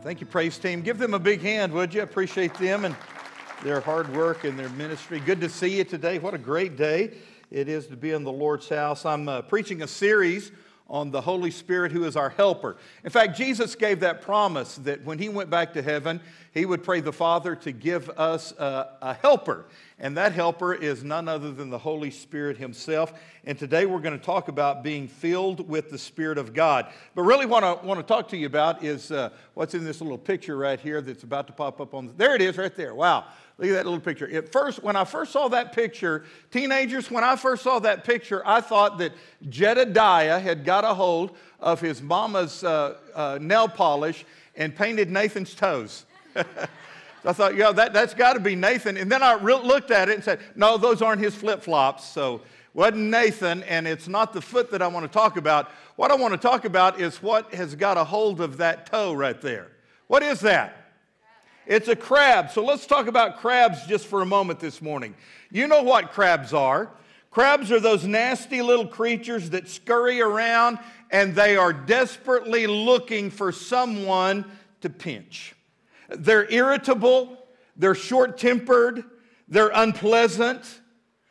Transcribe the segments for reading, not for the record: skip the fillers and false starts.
Thank you, praise team. Give them a big hand, would you? Appreciate them and their hard work and their ministry. Good to see you today. What a great day it is to be in the Lord's house. I'm preaching a series on the Holy Spirit, who is our helper. In fact, Jesus gave that promise that when he went back to heaven, he would pray the Father to give us a helper. And that helper is none other than the Holy Spirit himself. And today we're going to talk about being filled with the Spirit of God. But really what I want to talk to you about is what's in this little picture right here that's about to pop up on. There it is right there. Wow. Look at that little picture. When I first saw that picture, I thought that Jedediah had got a hold of his mama's nail polish and painted Nathan's toes. So I thought, yeah, that's got to be Nathan. And then I looked at it and said, no, those aren't his flip-flops. So it wasn't Nathan, and it's not the foot that I want to talk about. What I want to talk about is what has got a hold of that toe right there. What is that? It's a crab. So let's talk about crabs just for a moment this morning. You know what crabs are. Crabs are those nasty little creatures that scurry around, and they are desperately looking for someone to pinch. They're irritable, they're short-tempered, they're unpleasant.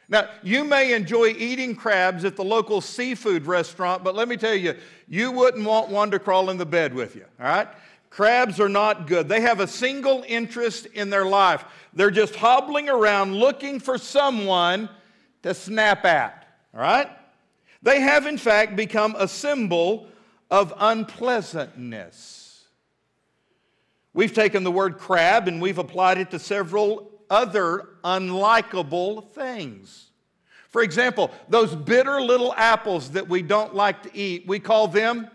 Now, you may enjoy eating crabs at the local seafood restaurant, but let me tell you, you wouldn't want one to crawl in the bed with you, all right? Crabs are not good. They have a single interest in their life. They're just hobbling around looking for someone to snap at, all right? They have, in fact, become a symbol of unpleasantness. We've taken the word crab and we've applied it to several other unlikable things. For example, those bitter little apples that we don't like to eat, we call them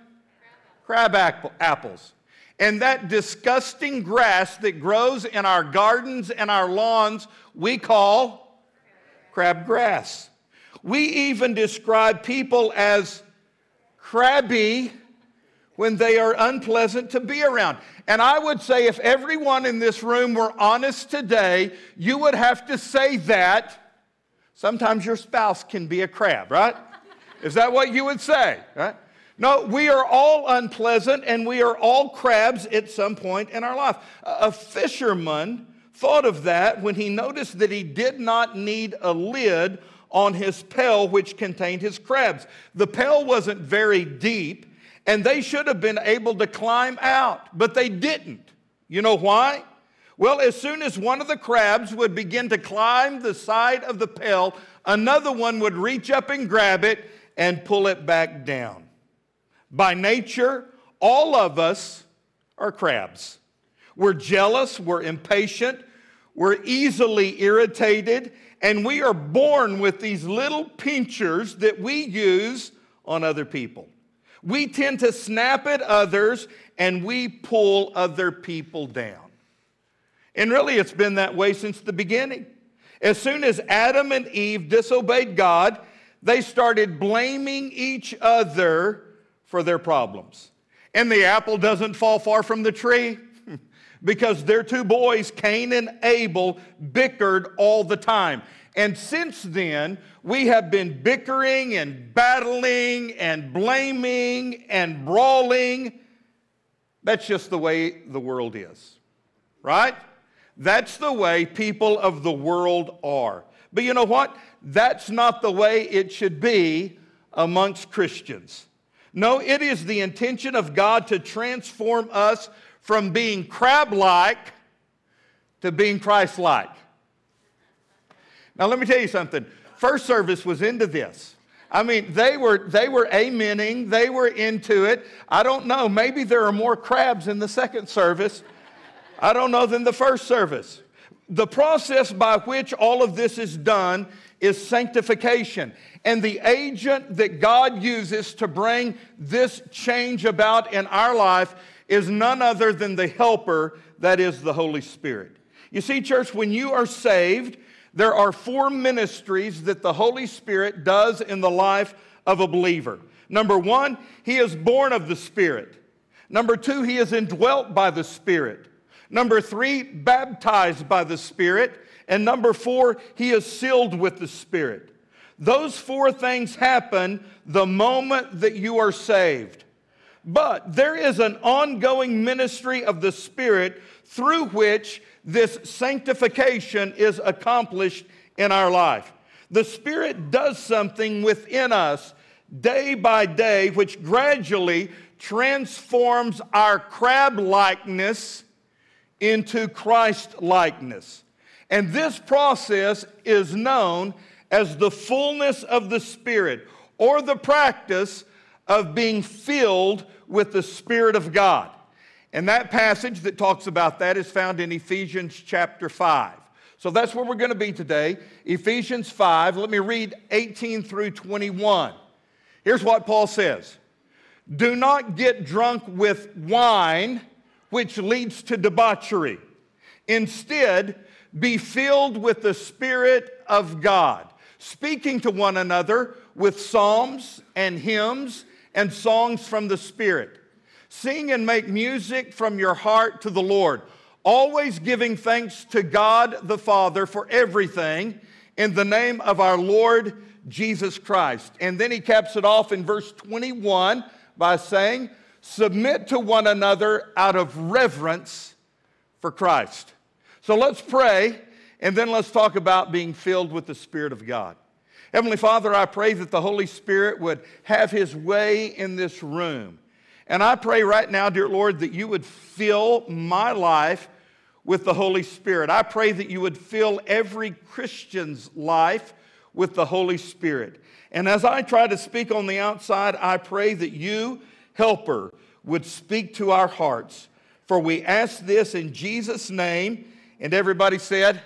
crab apples. And that disgusting grass that grows in our gardens and our lawns, we call crabgrass. We even describe people as crabby when they are unpleasant to be around. And I would say if everyone in this room were honest today, you would have to say that sometimes your spouse can be a crab, right? Is that what you would say, right? No, we are all unpleasant and we are all crabs at some point in our life. A fisherman thought of that when he noticed that he did not need a lid on his pail which contained his crabs. The pail wasn't very deep, and they should have been able to climb out, but they didn't. You know why? Well, as soon as one of the crabs would begin to climb the side of the pail, another one would reach up and grab it and pull it back down. By nature, all of us are crabs. We're jealous, we're impatient, we're easily irritated, and we are born with these little pinchers that we use on other people. We tend to snap at others, and we pull other people down. And really, it's been that way since the beginning. As soon as Adam and Eve disobeyed God, they started blaming each other for their problems. And the apple doesn't fall far from the tree because their two boys, Cain and Abel, bickered all the time. And since then, we have been bickering and battling and blaming and brawling. That's just the way the world is, right? That's the way people of the world are. But you know what? That's not the way it should be amongst Christians. No, it is the intention of God to transform us from being crab-like to being Christ-like. Now, let me tell you something. First service was into this. I mean, they were amening. They were into it. I don't know. Maybe there are more crabs in the second service, I don't know, than the first service. The process by which all of this is done is sanctification. And the agent that God uses to bring this change about in our life is none other than the helper, that is the Holy Spirit. You see, church, when you are saved, there are four ministries that the Holy Spirit does in the life of a believer. Number one, he is born of the Spirit. Number two, he is indwelt by the Spirit. Number three, baptized by the Spirit. And number four, he is sealed with the Spirit. Those four things happen the moment that you are saved. But there is an ongoing ministry of the Spirit through which this sanctification is accomplished in our life. The Spirit does something within us day by day, which gradually transforms our crab-likeness into Christ-likeness. And this process is known as the fullness of the Spirit, or the practice of being filled with the Spirit of God. And that passage that talks about that is found in Ephesians chapter 5. So that's where we're going to be today, Ephesians 5. Let me read 18 through 21. Here's what Paul says. Do not get drunk with wine, which leads to debauchery. Instead, be filled with the Spirit of God, speaking to one another with psalms and hymns and songs from the Spirit. Sing and make music from your heart to the Lord, always giving thanks to God the Father for everything in the name of our Lord Jesus Christ. And then he caps it off in verse 21 by saying, submit to one another out of reverence for Christ. So let's pray, and then let's talk about being filled with the Spirit of God. Heavenly Father, I pray that the Holy Spirit would have his way in this room. And I pray right now, dear Lord, that you would fill my life with the Holy Spirit. I pray that you would fill every Christian's life with the Holy Spirit. And as I try to speak on the outside, I pray that you, Helper, would speak to our hearts. For we ask this in Jesus' name. And everybody said,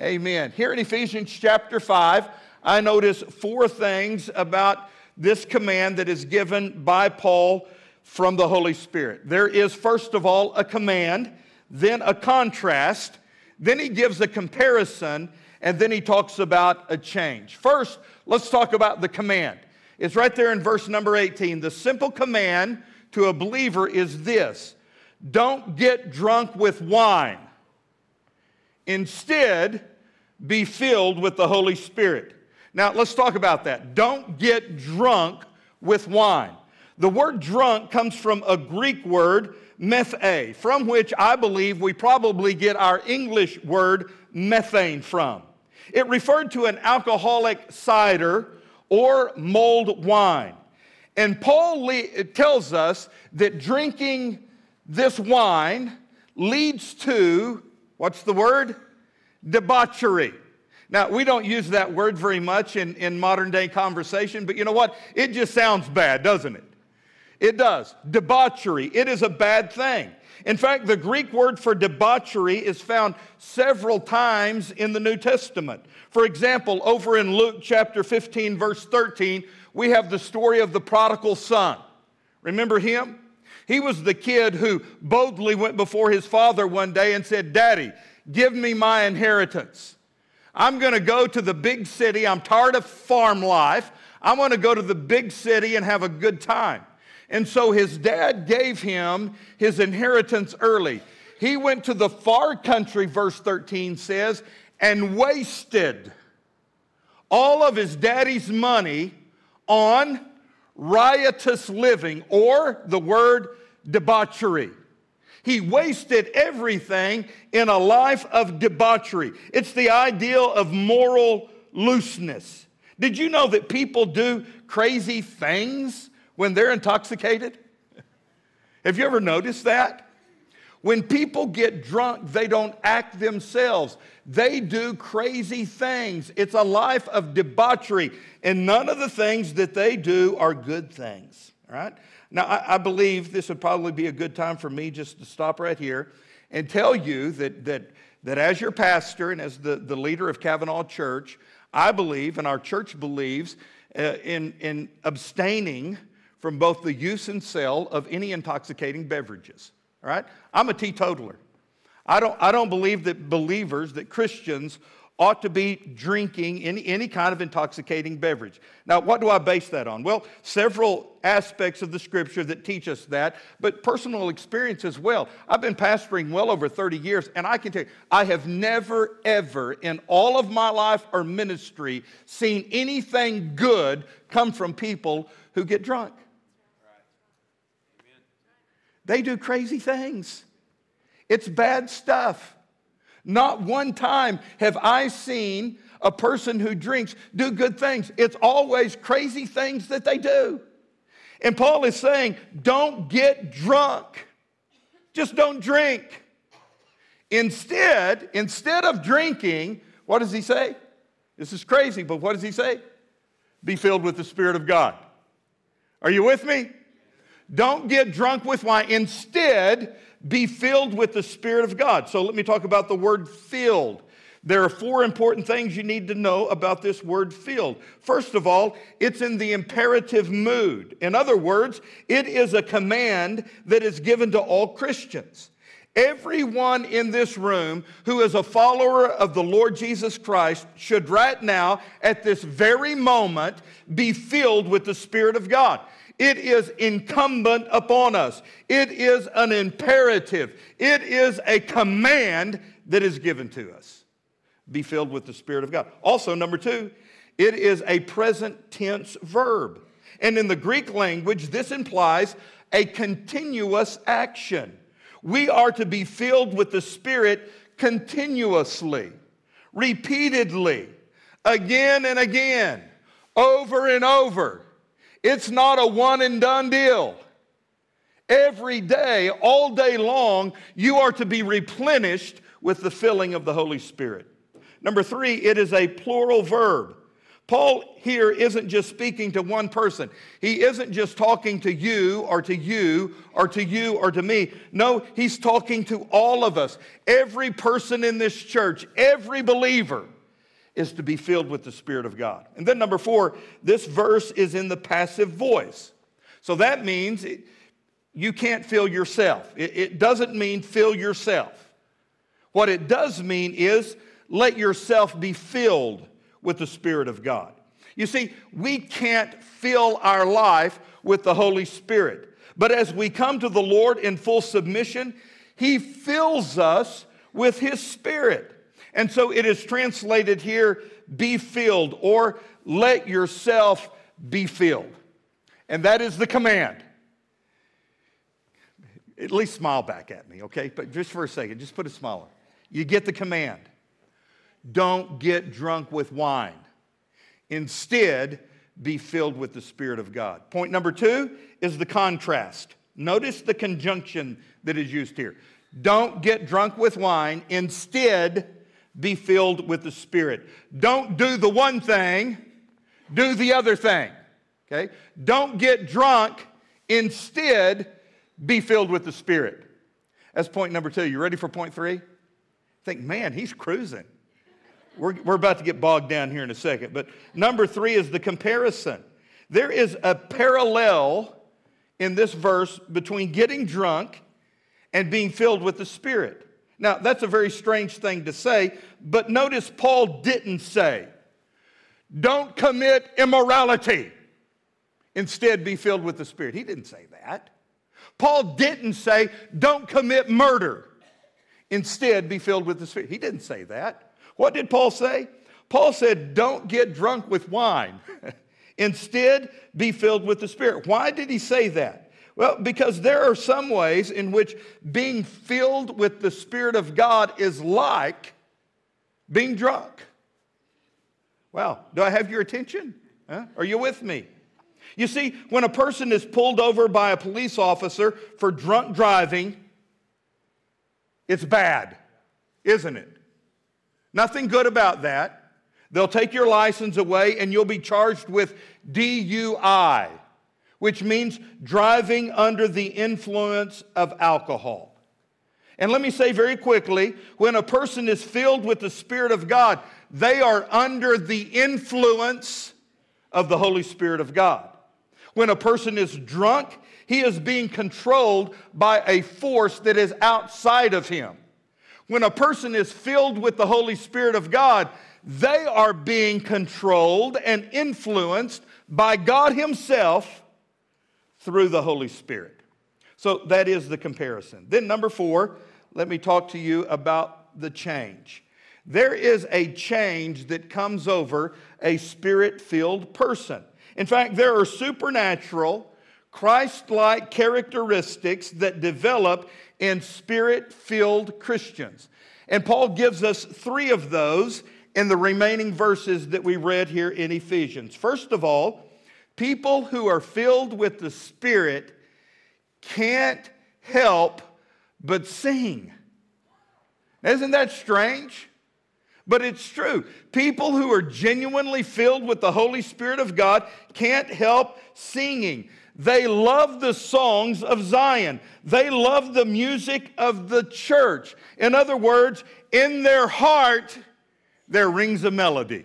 amen. Here in Ephesians chapter 5, I notice four things about this command that is given by Paul from the Holy Spirit. There is, first of all, a command, then a contrast, then he gives a comparison, and then he talks about a change. First, let's talk about the command. It's right there in verse number 18. The simple command to a believer is this: don't get drunk with wine. Instead, be filled with the Holy Spirit. Now, let's talk about that. Don't get drunk with wine. The word drunk comes from a Greek word, methe, from which I believe we probably get our English word methane from. It referred to an alcoholic cider or mulled wine. And Paul tells us that drinking this wine leads to, what's the word? Debauchery. Now, we don't use that word very much in modern day conversation, but you know what? It just sounds bad, doesn't it? It does. Debauchery. It is a bad thing. In fact, the Greek word for debauchery is found several times in the New Testament. For example, over in Luke chapter 15, verse 13, we have the story of the prodigal son. Remember him? He was the kid who boldly went before his father one day and said, Daddy, give me my inheritance. I'm going to go to the big city. I'm tired of farm life. I want to go to the big city and have a good time. And so his dad gave him his inheritance early. He went to the far country, verse 13 says, and wasted all of his daddy's money on riotous living, or the word debauchery. He wasted everything in a life of debauchery. It's the ideal of moral looseness. Did you know that people do crazy things when they're intoxicated? Have you ever noticed that? When people get drunk, they don't act themselves. They do crazy things. It's a life of debauchery, and none of the things that they do are good things, all right? Now, I believe this would probably be a good time for me just to stop right here and tell you that as your pastor and as the leader of Cavanaugh Church, I believe, and our church believes, in abstaining from both the use and sale of any intoxicating beverages. All right? I'm a teetotaler. I don't believe that believers, that Christians, ought to be drinking any kind of intoxicating beverage. Now, what do I base that on? Well, several aspects of the Scripture that teach us that, but personal experience as well. I've been pastoring well over 30 years, and I can tell you, I have never, ever in all of my life or ministry seen anything good come from people who get drunk. They do crazy things. It's bad stuff. Not one time have I seen a person who drinks do good things. It's always crazy things that they do. And Paul is saying, don't get drunk. Just don't drink. Instead of drinking, what does he say? This is crazy, but what does he say? Be filled with the Spirit of God. Are you with me? Don't get drunk with wine. Instead, be filled with the Spirit of God. So let me talk about the word filled. There are four important things you need to know about this word filled. First of all, it's in the imperative mood. In other words, it is a command that is given to all Christians. Everyone in this room who is a follower of the Lord Jesus Christ should right now, at this very moment, be filled with the Spirit of God. It is incumbent upon us. It is an imperative. It is a command that is given to us. Be filled with the Spirit of God. Also, number two, it is a present tense verb. And in the Greek language, this implies a continuous action. We are to be filled with the Spirit continuously, repeatedly, again and again, over and over. It's not a one and done deal. Every day, all day long, you are to be replenished with the filling of the Holy Spirit. Number three, it is a plural verb. Paul here isn't just speaking to one person. He isn't just talking to you or to you or to you or to me. No, he's talking to all of us. Every person in this church, every believer is to be filled with the Spirit of God. And then number four, this verse is in the passive voice. So that means you can't fill yourself. It doesn't mean fill yourself. What it does mean is let yourself be filled with the Spirit of God. You see, we can't fill our life with the Holy Spirit. But as we come to the Lord in full submission, He fills us with His Spirit. And so it is translated here, be filled, or let yourself be filled. And that is the command. At least smile back at me, okay? But just for a second, just put a smile on. You get the command. Don't get drunk with wine. Instead, be filled with the Spirit of God. Point number two is the contrast. Notice the conjunction that is used here. Don't get drunk with wine. Instead, be filled with the Spirit. Don't do the one thing. Do the other thing. Okay? Don't get drunk. Instead, be filled with the Spirit. That's point number two. You ready for point three? Think, man, he's cruising. We're about to get bogged down here in a second. But number three is the comparison. There is a parallel in this verse between getting drunk and being filled with the Spirit. Now, that's a very strange thing to say, but notice Paul didn't say, don't commit immorality. Instead, be filled with the Spirit. He didn't say that. Paul didn't say, don't commit murder. Instead, be filled with the Spirit. He didn't say that. What did Paul say? Paul said, don't get drunk with wine. Instead, be filled with the Spirit. Why did he say that? Well, because there are some ways in which being filled with the Spirit of God is like being drunk. Wow, do I have your attention? Huh? Are you with me? You see, when a person is pulled over by a police officer for drunk driving, it's bad, isn't it? Nothing good about that. They'll take your license away and you'll be charged with DUI, which means driving under the influence of alcohol. And let me say very quickly, when a person is filled with the Spirit of God, they are under the influence of the Holy Spirit of God. When a person is drunk, he is being controlled by a force that is outside of him. When a person is filled with the Holy Spirit of God, they are being controlled and influenced by God Himself through the Holy Spirit. So that is the comparison. Then number four, let me talk to you about the change. There is a change that comes over a Spirit-filled person. In fact, there are supernatural, Christ-like characteristics that develop in Spirit-filled Christians. And Paul gives us three of those in the remaining verses that we read here in Ephesians. First of all, people who are filled with the Spirit can't help but sing. Isn't that strange? But it's true. People who are genuinely filled with the Holy Spirit of God can't help singing. They love the songs of Zion. They love the music of the church. In other words, in their heart, there rings a melody.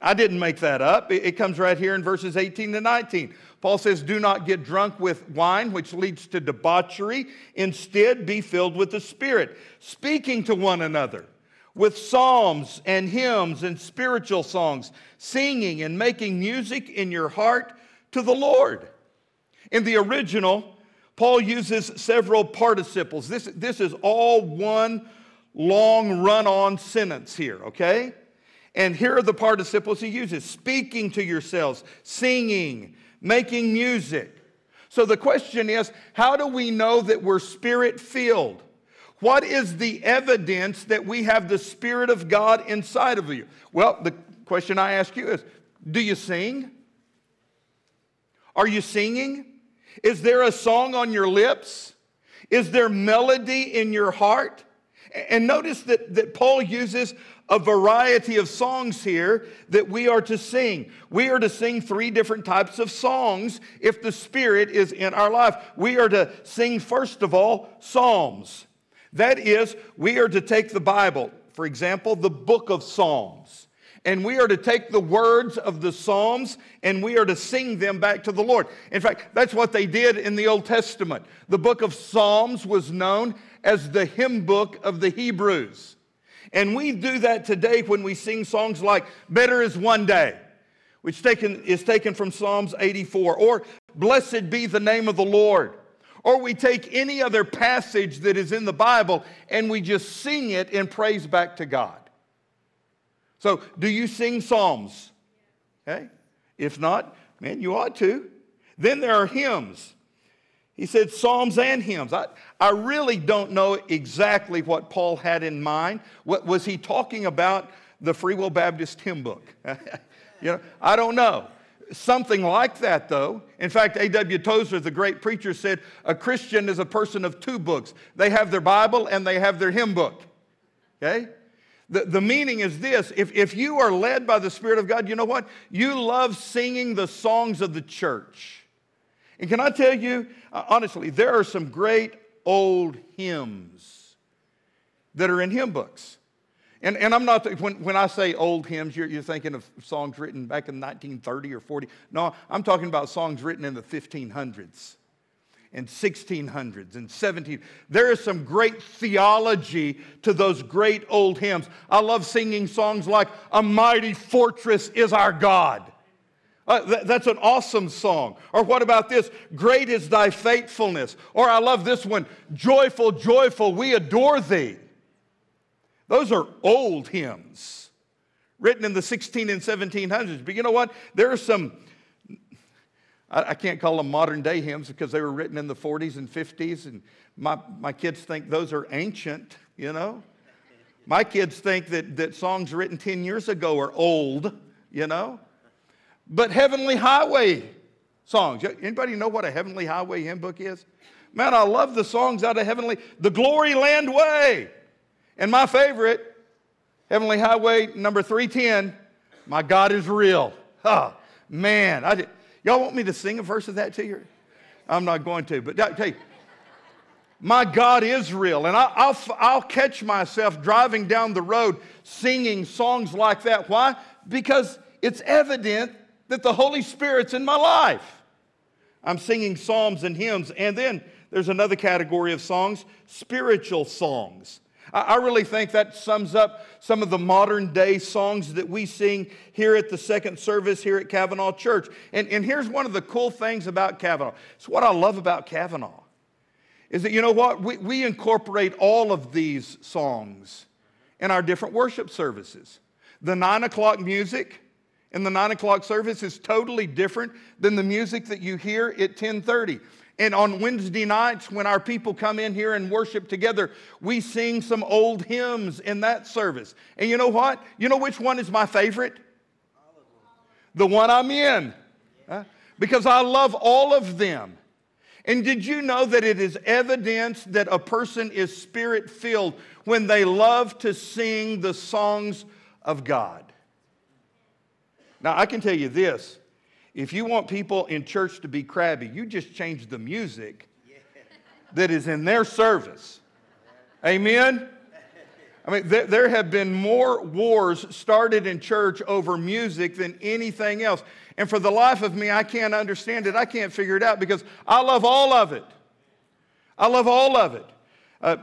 I didn't make that up. It comes right here in verses 18 to 19. Paul says, do not get drunk with wine, which leads to debauchery. Instead, be filled with the Spirit, speaking to one another with psalms and hymns and spiritual songs, singing and making music in your heart to the Lord. In the original, Paul uses several participles. This is all one long run-on sentence here, okay? And here are the participles he uses. Speaking to yourselves, singing, making music. So the question is, how do we know that we're Spirit-filled? What is the evidence that we have the Spirit of God inside of you? Well, the question I ask you is, do you sing? Are you singing? Is there a song on your lips? Is there melody in your heart? And notice that Paul uses a variety of songs here that we are to sing. We are to sing three different types of songs if the Spirit is in our life. We are to sing, first of all, psalms. That is, we are to take the Bible, for example, the book of Psalms, and we are to take the words of the Psalms and we are to sing them back to the Lord. In fact, that's what they did in the Old Testament. The book of Psalms was known as the hymn book of the Hebrews. And we do that today when we sing songs like Better Is One Day, which is taken from Psalms 84, or Blessed Be the Name of the Lord. Or we take any other passage that is in the Bible and we just sing it in praise back to God. So, do you sing psalms? Okay? If not, man, you ought to. Then there are hymns. He said psalms and hymns. I really don't know exactly what Paul had in mind. What was he talking about? The Free Will Baptist hymn book. I don't know. Something like that, though. In fact, A.W. Tozer, the great preacher, said, a Christian is a person of two books. They have their Bible and they have their hymn book. Okay? The meaning is this. If you are led by the Spirit of God, you know what? You love singing the songs of the church. And can I tell you, honestly, there are some great old hymns that are in hymn books. And I'm not, when I say old hymns, you're thinking of songs written back in 1930 or 40. No, I'm talking about songs written in the 1500s and 1600s and 1700s. There is some great theology to those great old hymns. I love singing songs like, A Mighty Fortress Is Our God. That's an awesome song. Or what about this? Great Is Thy Faithfulness. Or I love this one, Joyful, Joyful, We Adore Thee. Those are old hymns written in the 16 and 1700s. But you know what? There are some, I can't call them modern day hymns because they were written in the 40s and 50s. And my kids think those are ancient, you know. My kids think that songs written 10 years ago are old, you know. But Heavenly Highway songs. Anybody know what a Heavenly Highway hymn book is? Man, I love the songs out of The Glory Land Way. And my favorite, Heavenly Highway number 310, My God Is Real. Oh, man. Y'all want me to sing a verse of that to you? I'm not going to, but I'll tell you. My God is real. And I'll catch myself driving down the road singing songs like that. Why? Because it's evident that the Holy Spirit's in my life. I'm singing psalms and hymns. And then there's another category of songs, spiritual songs. I really think that sums up some of the modern day songs that we sing here at the second service here at Cavanaugh Church. And here's one of the cool things about Cavanaugh. It's what I love about Cavanaugh is that, you know what, we incorporate all of these songs in our different worship services. The 9 o'clock music in the 9 o'clock service is totally different than the music that you hear at 10:30. And on Wednesday nights when our people come in here and worship together, we sing some old hymns in that service. And you know what? You know which one is my favorite? The one I'm in. Because I love all of them. And did you know that it is evidence that a person is spirit-filled when they love to sing the songs of God? Now, I can tell you this. If you want people in church to be crabby, you just change the music that is in their service. Amen? I mean, there have been more wars started in church over music than anything else. And for the life of me, I can't understand it. I can't figure it out because I love all of it. I love all of it.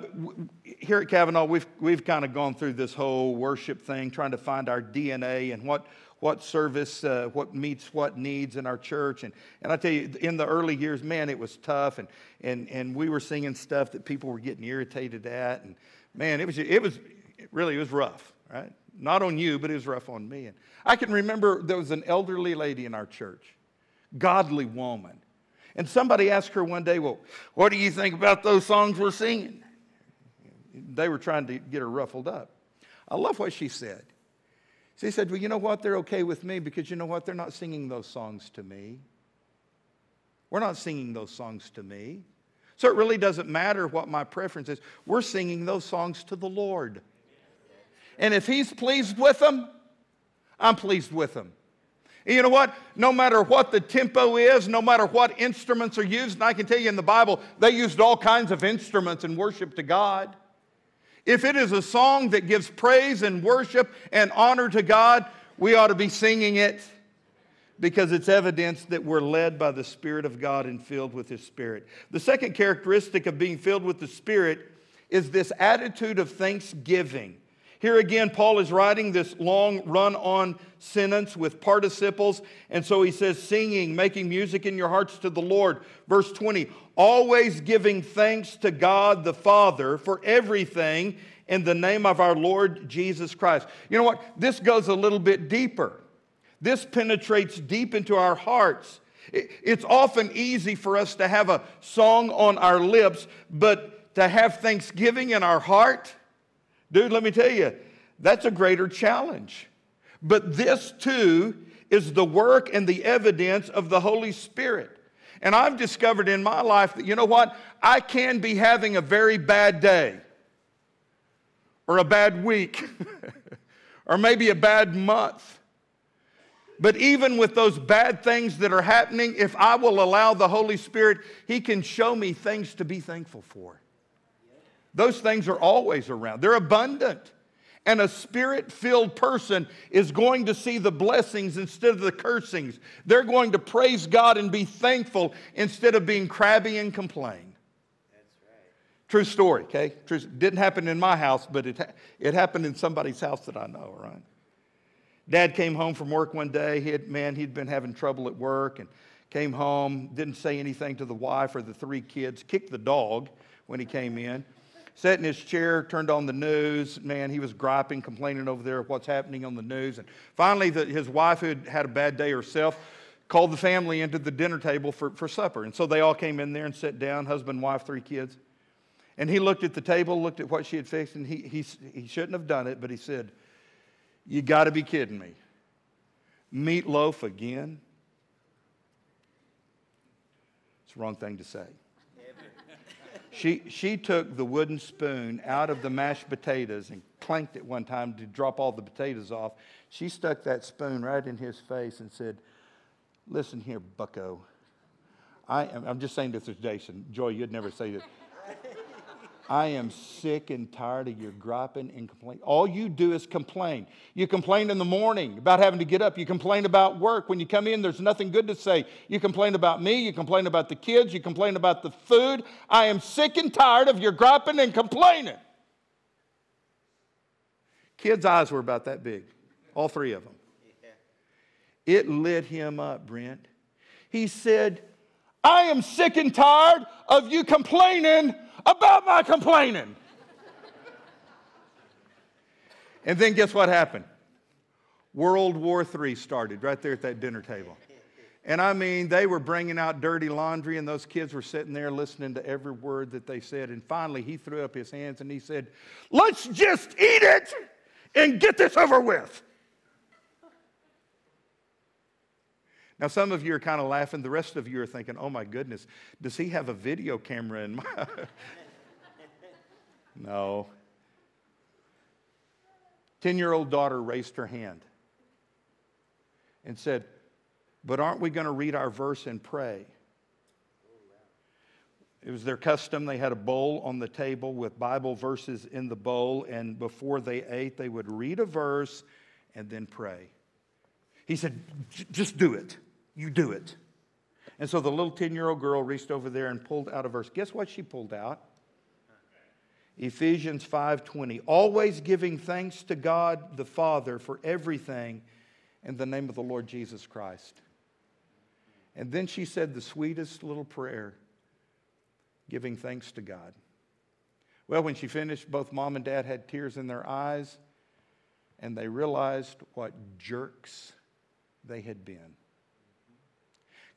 Here at Cavanaugh, we've kind of gone through this whole worship thing, trying to find our DNA and what service, what meets what needs in our church. And I tell you, in the early years, man, it was tough. And we were singing stuff that people were getting irritated at. And man, it was rough, right? Not on you, but it was rough on me. And I can remember there was an elderly lady in our church, godly woman. And somebody asked her one day, well, what do you think about those songs we're singing? They were trying to get her ruffled up. I love what she said. She said, well, you know what? They're okay with me because you know what? They're not singing those songs to me. We're not singing those songs to me. So it really doesn't matter what my preference is. We're singing those songs to the Lord. And if He's pleased with them, I'm pleased with them. And you know what? No matter what the tempo is, no matter what instruments are used, and I can tell you in the Bible, they used all kinds of instruments in worship to God. If it is a song that gives praise and worship and honor to God, we ought to be singing it because it's evidence that we're led by the Spirit of God and filled with His Spirit. The second characteristic of being filled with the Spirit is this attitude of thanksgiving. Here again, Paul is writing this long run-on sentence with participles. And so he says, singing, making music in your hearts to the Lord. Verse 20, always giving thanks to God the Father for everything in the name of our Lord Jesus Christ. You know what? This goes a little bit deeper. This penetrates deep into our hearts. It's often easy for us to have a song on our lips, but to have thanksgiving in our heart, dude, let me tell you, that's a greater challenge. But this too is the work and the evidence of the Holy Spirit. And I've discovered in my life that, you know what? I can be having a very bad day or a bad week or maybe a bad month. But even with those bad things that are happening, if I will allow the Holy Spirit, He can show me things to be thankful for. Those things are always around. They're abundant. And a spirit-filled person is going to see the blessings instead of the cursings. They're going to praise God and be thankful instead of being crabby and complain. That's right. True story, okay? True. Didn't happen in my house, but it happened in somebody's house that I know, right? Dad came home from work one day. He'd been having trouble at work and came home, didn't say anything to the wife or the three kids, kicked the dog when he came in. Sat in his chair, turned on the news. Man, he was griping, complaining over there of what's happening on the news. And finally, his wife, who had had a bad day herself, called the family into the dinner table for supper. And so they all came in there and sat down, husband, wife, three kids. And he looked at the table, looked at what she had fixed, and he shouldn't have done it, but he said, "You got to be kidding me. Meatloaf again? It's the wrong thing to say." She took the wooden spoon out of the mashed potatoes and clanked it one time to drop all the potatoes off. She stuck that spoon right in his face and said, "Listen here, bucko. I'm just saying this as Jason. Joy, you'd never say this. I am sick and tired of your griping and complaining. All you do is complain. You complain in the morning about having to get up. You complain about work. When you come in, there's nothing good to say. You complain about me. You complain about the kids. You complain about the food. I am sick and tired of your griping and complaining." Kids' eyes were about that big, all three of them. It lit him up, Brent. He said, "I am sick and tired of you complaining about my complaining." And then guess what happened? World War III started right there at that dinner table. And I mean, they were bringing out dirty laundry, and those kids were sitting there listening to every word that they said. And finally, he threw up his hands and he said, "Let's just eat it and get this over with." Now, some of you are kind of laughing. The rest of you are thinking, "Oh, my goodness, does he have a video camera in my..." No. 10-year-old daughter raised her hand and said, "But aren't we going to read our verse and pray?" It was their custom. They had a bowl on the table with Bible verses in the bowl, and before they ate, they would read a verse and then pray. He said, "Just do it. You do it." And so the little 10-year-old girl reached over there and pulled out a verse. Guess what she pulled out? Ephesians 5:20. "Always giving thanks to God the Father for everything in the name of the Lord Jesus Christ." And then she said the sweetest little prayer, giving thanks to God. Well, when she finished, both mom and dad had tears in their eyes, and they realized what jerks they had been.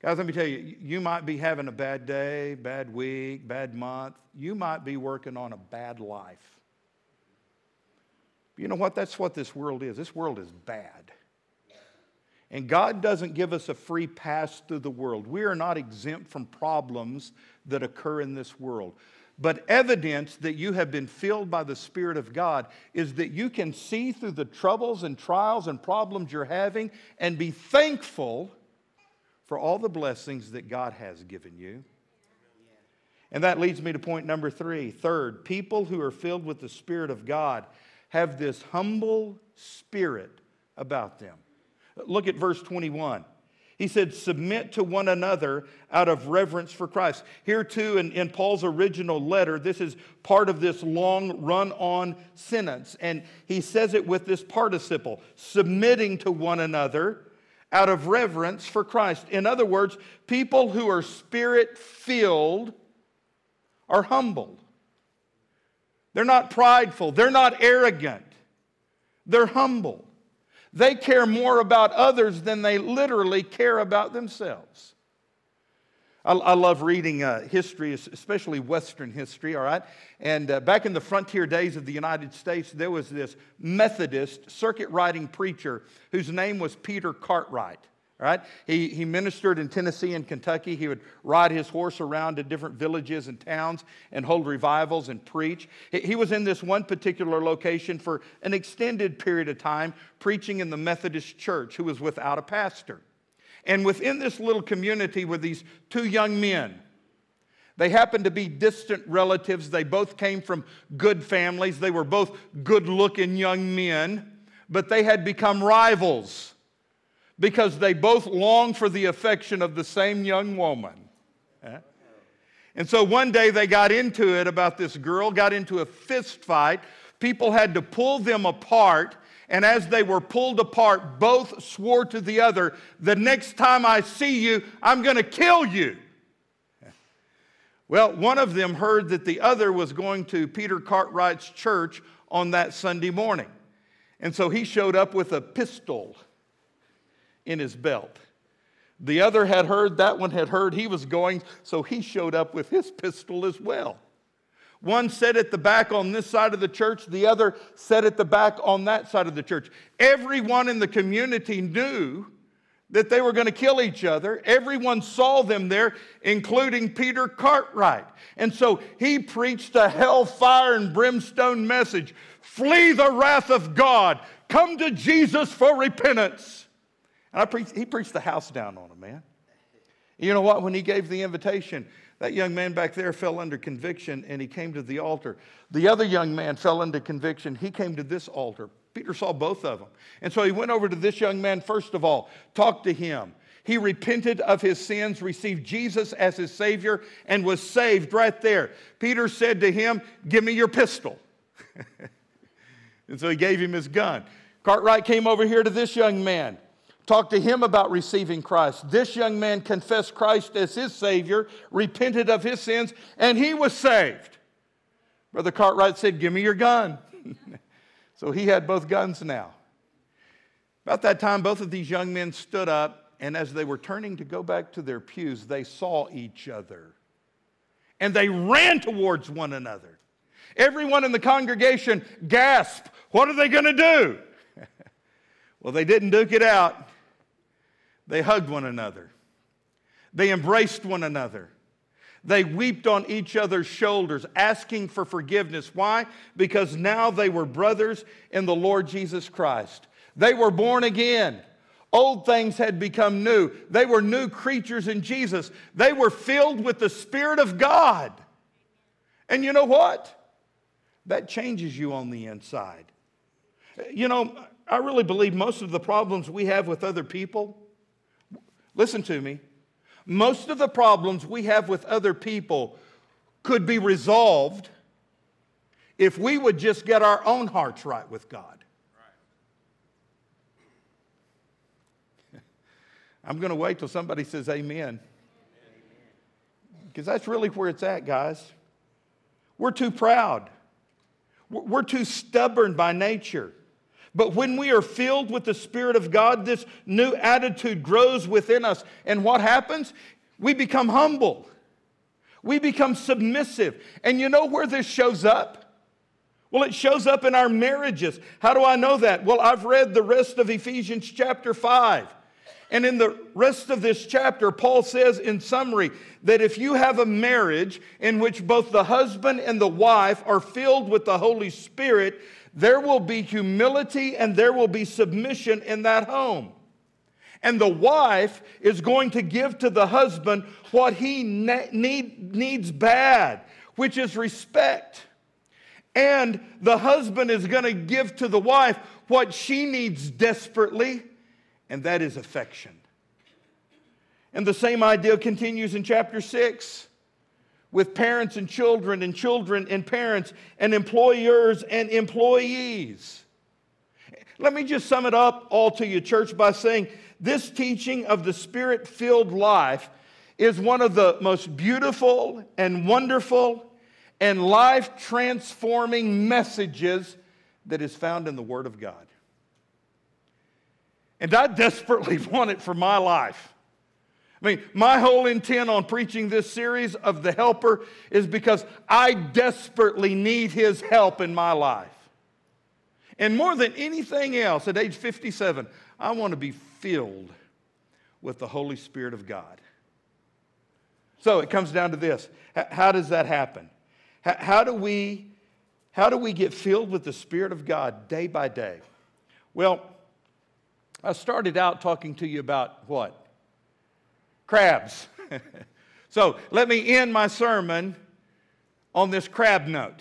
Guys, let me tell you, you might be having a bad day, bad week, bad month. You might be working on a bad life. But you know what? That's what this world is. This world is bad. And God doesn't give us a free pass through the world. We are not exempt from problems that occur in this world. But evidence that you have been filled by the Spirit of God is that you can see through the troubles and trials and problems you're having and be thankful for all the blessings that God has given you. And that leads me to point number 3. Third, people who are filled with the Spirit of God have this humble spirit about them. Look at verse 21. He said, "Submit to one another out of reverence for Christ." Here too, in Paul's original letter, this is part of this long run-on sentence. And he says it with this participle, submitting to one another out of reverence for Christ. In other words, people who are Spirit-filled are humble. They're not prideful. They're not arrogant. They're humble. They care more about others than they literally care about themselves. I love reading history, especially Western history, all right? And back in the frontier days of the United States, there was this Methodist circuit-riding preacher whose name was Peter Cartwright, all right? He ministered in Tennessee and Kentucky. He would ride his horse around to different villages and towns and hold revivals and preach. He was in this one particular location for an extended period of time, preaching in the Methodist church, who was without a pastor. And within this little community were these two young men. They happened to be distant relatives. They both came from good families. They were both good-looking young men, but they had become rivals because they both longed for the affection of the same young woman. And so one day they got into it about this girl, got into a fist fight. People had to pull them apart. And as they were pulled apart, both swore to the other, "The next time I see you, I'm going to kill you." Well, one of them heard that the other was going to Peter Cartwright's church on that Sunday morning. And so he showed up with a pistol in his belt. The other had heard, that one had heard he was going, so he showed up with his pistol as well. One sat at the back on this side of the church. The other sat at the back on that side of the church. Everyone in the community knew that they were going to kill each other. Everyone saw them there, including Peter Cartwright. And so he preached a hellfire and brimstone message. Flee the wrath of God. Come to Jesus for repentance. And he preached the house down on him, man. You know what? When he gave the invitation, that young man back there fell under conviction, and he came to the altar. The other young man fell under conviction. He came to this altar. Peter saw both of them. And so he went over to this young man, first of all, talked to him. He repented of his sins, received Jesus as his Savior, and was saved right there. Peter said to him, "Give me your pistol." And so he gave him his gun. Cartwright came over here to this young man. Talked to him about receiving Christ. This young man confessed Christ as his Savior, repented of his sins, and he was saved. Brother Cartwright said, "Give me your gun." So he had both guns now. About that time, both of these young men stood up, and as they were turning to go back to their pews, they saw each other. And they ran towards one another. Everyone in the congregation gasped, "What are they going to do?" Well, they didn't duke it out. They hugged one another. They embraced one another. They wept on each other's shoulders, asking for forgiveness. Why? Because now they were brothers in the Lord Jesus Christ. They were born again. Old things had become new. They were new creatures in Jesus. They were filled with the Spirit of God. And you know what? That changes you on the inside. You know, I really believe most of the problems we have with other people, listen to me, most of the problems we have with other people could be resolved if we would just get our own hearts right with God. Right. I'm going to wait till somebody says amen. Because that's really where it's at, guys. We're too proud. We're too stubborn by nature. But when we are filled with the Spirit of God, this new attitude grows within us. And what happens? We become humble. We become submissive. And you know where this shows up? Well, it shows up in our marriages. How do I know that? Well, I've read the rest of Ephesians chapter 5. And in the rest of this chapter, Paul says in summary that if you have a marriage in which both the husband and the wife are filled with the Holy Spirit, there will be humility and there will be submission in that home. And the wife is going to give to the husband what he needs bad, which is respect. And the husband is going to give to the wife what she needs desperately, and that is affection. And the same idea continues in chapter 6. With parents and children and parents and employers and employees. Let me just sum it up all to you, church, by saying this teaching of the Spirit-filled life is one of the most beautiful and wonderful and life-transforming messages that is found in the Word of God. And I desperately want it for my life. I mean, my whole intent on preaching this series of the Helper is because I desperately need His help in my life. And more than anything else, at age 57, I want to be filled with the Holy Spirit of God. So it comes down to this. How does that happen? How do we get filled with the Spirit of God day by day? Well, I started out talking to you about what? Crabs. So let me end my sermon on this crab note.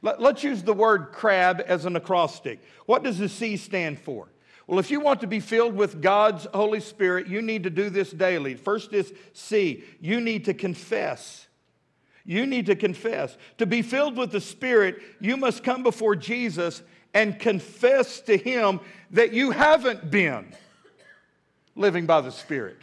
Let's use the word crab as an acrostic. What does the C stand for? Well, if you want to be filled with God's Holy Spirit, you need to do this daily. First is C. You need to confess. You need to confess. To be filled with the Spirit, you must come before Jesus and confess to Him that you haven't been living by the Spirit.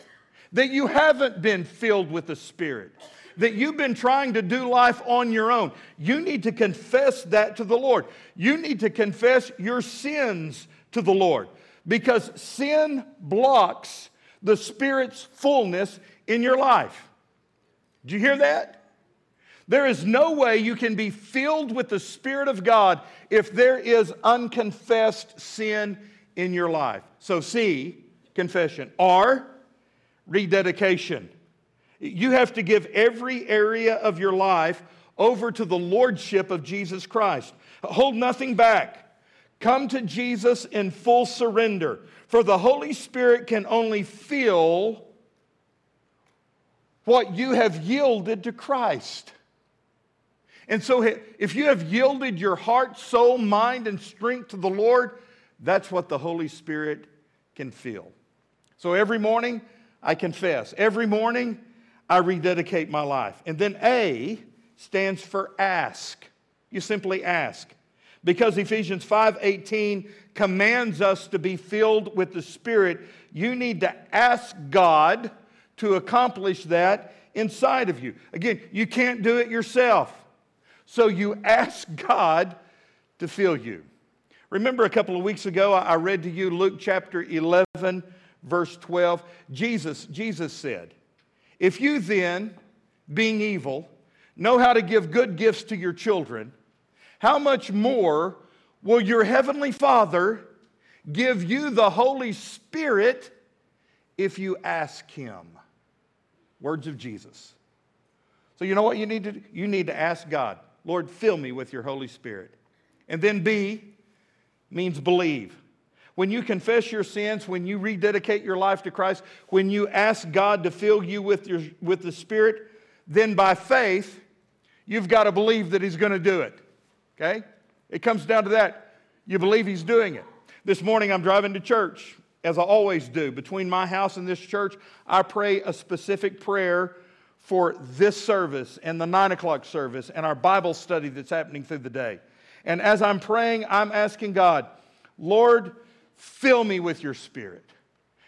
That you haven't been filled with the Spirit, that you've been trying to do life on your own. You need to confess that to the Lord. You need to confess your sins to the Lord because sin blocks the Spirit's fullness in your life. Did you hear that? There is no way you can be filled with the Spirit of God if there is unconfessed sin in your life. So C, confession. R, rededication. You have to give every area of your life over to the Lordship of Jesus Christ. Hold nothing back. Come to Jesus in full surrender, for the Holy Spirit can only fill what you have yielded to Christ. And so if you have yielded your heart, soul, mind, and strength to the Lord, that's what the Holy Spirit can fill. So every morning, I confess. Every morning, I rededicate my life. And then A stands for ask. You simply ask. Because Ephesians 5:18 commands us to be filled with the Spirit, you need to ask God to accomplish that inside of you. Again, you can't do it yourself. So you ask God to fill you. Remember a couple of weeks ago, I read to you Luke chapter 11, verse 12. Jesus said, "If you then, being evil, know how to give good gifts to your children, how much more will your heavenly Father give you the Holy Spirit if you ask Him?" Words of Jesus. So you know what you need to do? You need to ask God, "Lord, fill me with your Holy Spirit." And then B means believe. When you confess your sins, when you rededicate your life to Christ, when you ask God to fill you with the Spirit, then by faith, you've got to believe that He's going to do it. Okay? It comes down to that. You believe He's doing it. This morning I'm driving to church, as I always do. Between my house and this church, I pray a specific prayer for this service and the 9 o'clock service and our Bible study that's happening through the day. And as I'm praying, I'm asking God, "Lord, fill me with your Spirit."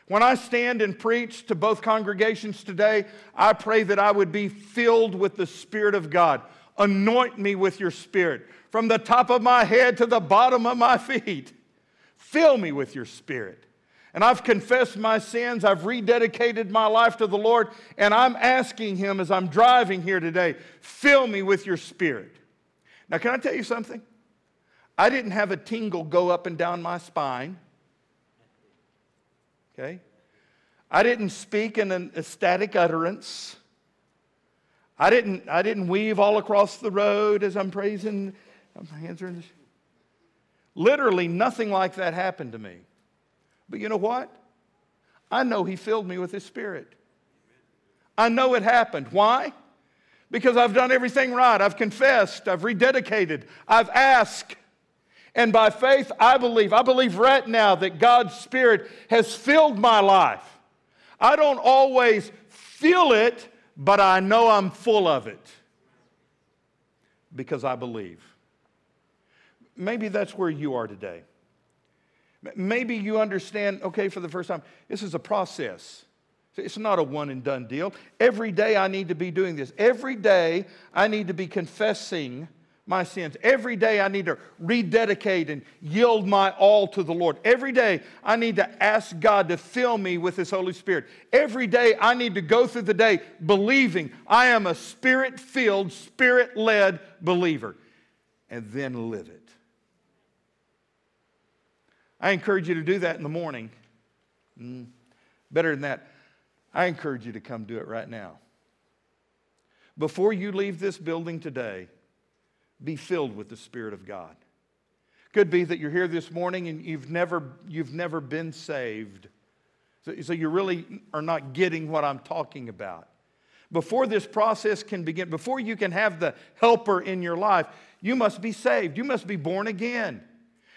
When I stand and preach to both congregations today, I pray that I would be filled with the Spirit of God. "Anoint me with your Spirit. From the top of my head to the bottom of my feet. Fill me with your Spirit." And I've confessed my sins. I've rededicated my life to the Lord. And I'm asking Him as I'm driving here today, "Fill me with your Spirit." Now, can I tell you something? I didn't have a tingle go up and down my spine. Okay? I didn't speak in an ecstatic utterance. I didn't weave all across the road as I'm praising. My hands are in the... Literally nothing like that happened to me. But you know what? I know He filled me with His Spirit. I know it happened. Why? Because I've done everything right. I've confessed. I've rededicated. I've asked. And by faith, I believe. I believe right now that God's Spirit has filled my life. I don't always feel it, but I know I'm full of it because I believe. Maybe that's where you are today. Maybe you understand, okay, for the first time, this is a process. It's not a one and done deal. Every day I need to be doing this. Every day I need to be confessing my sins. Every day I need to rededicate and yield my all to the Lord. Every day I need to ask God to fill me with His Holy Spirit. Every day I need to go through the day believing I am a Spirit-filled, Spirit-led believer. And then live it. I encourage you to do that in the morning. Better than that, I encourage you to come do it right now. Before you leave this building today, be filled with the Spirit of God. Could be that you're here this morning and you've never been saved. So you really are not getting what I'm talking about. Before this process can begin, before you can have the helper in your life, you must be saved. You must be born again.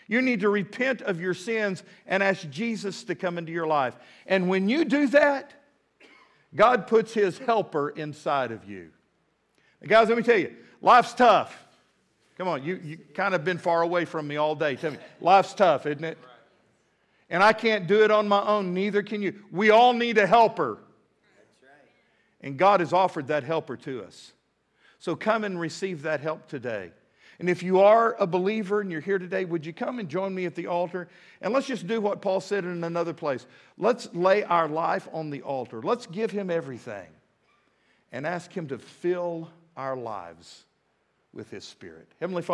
You need to repent of your sins and ask Jesus to come into your life. And when you do that, God puts His helper inside of you. Now guys, let me tell you, life's tough. Come on, you kind of been far away from me all day. Tell me, life's tough, isn't it? And I can't do it on my own, neither can you. We all need a helper. That's right. And God has offered that helper to us. So come and receive that help today. And if you are a believer and you're here today, would you come and join me at the altar? And let's just do what Paul said in another place. Let's lay our life on the altar. Let's give Him everything and ask Him to fill our lives with His Spirit. Heavenly Father.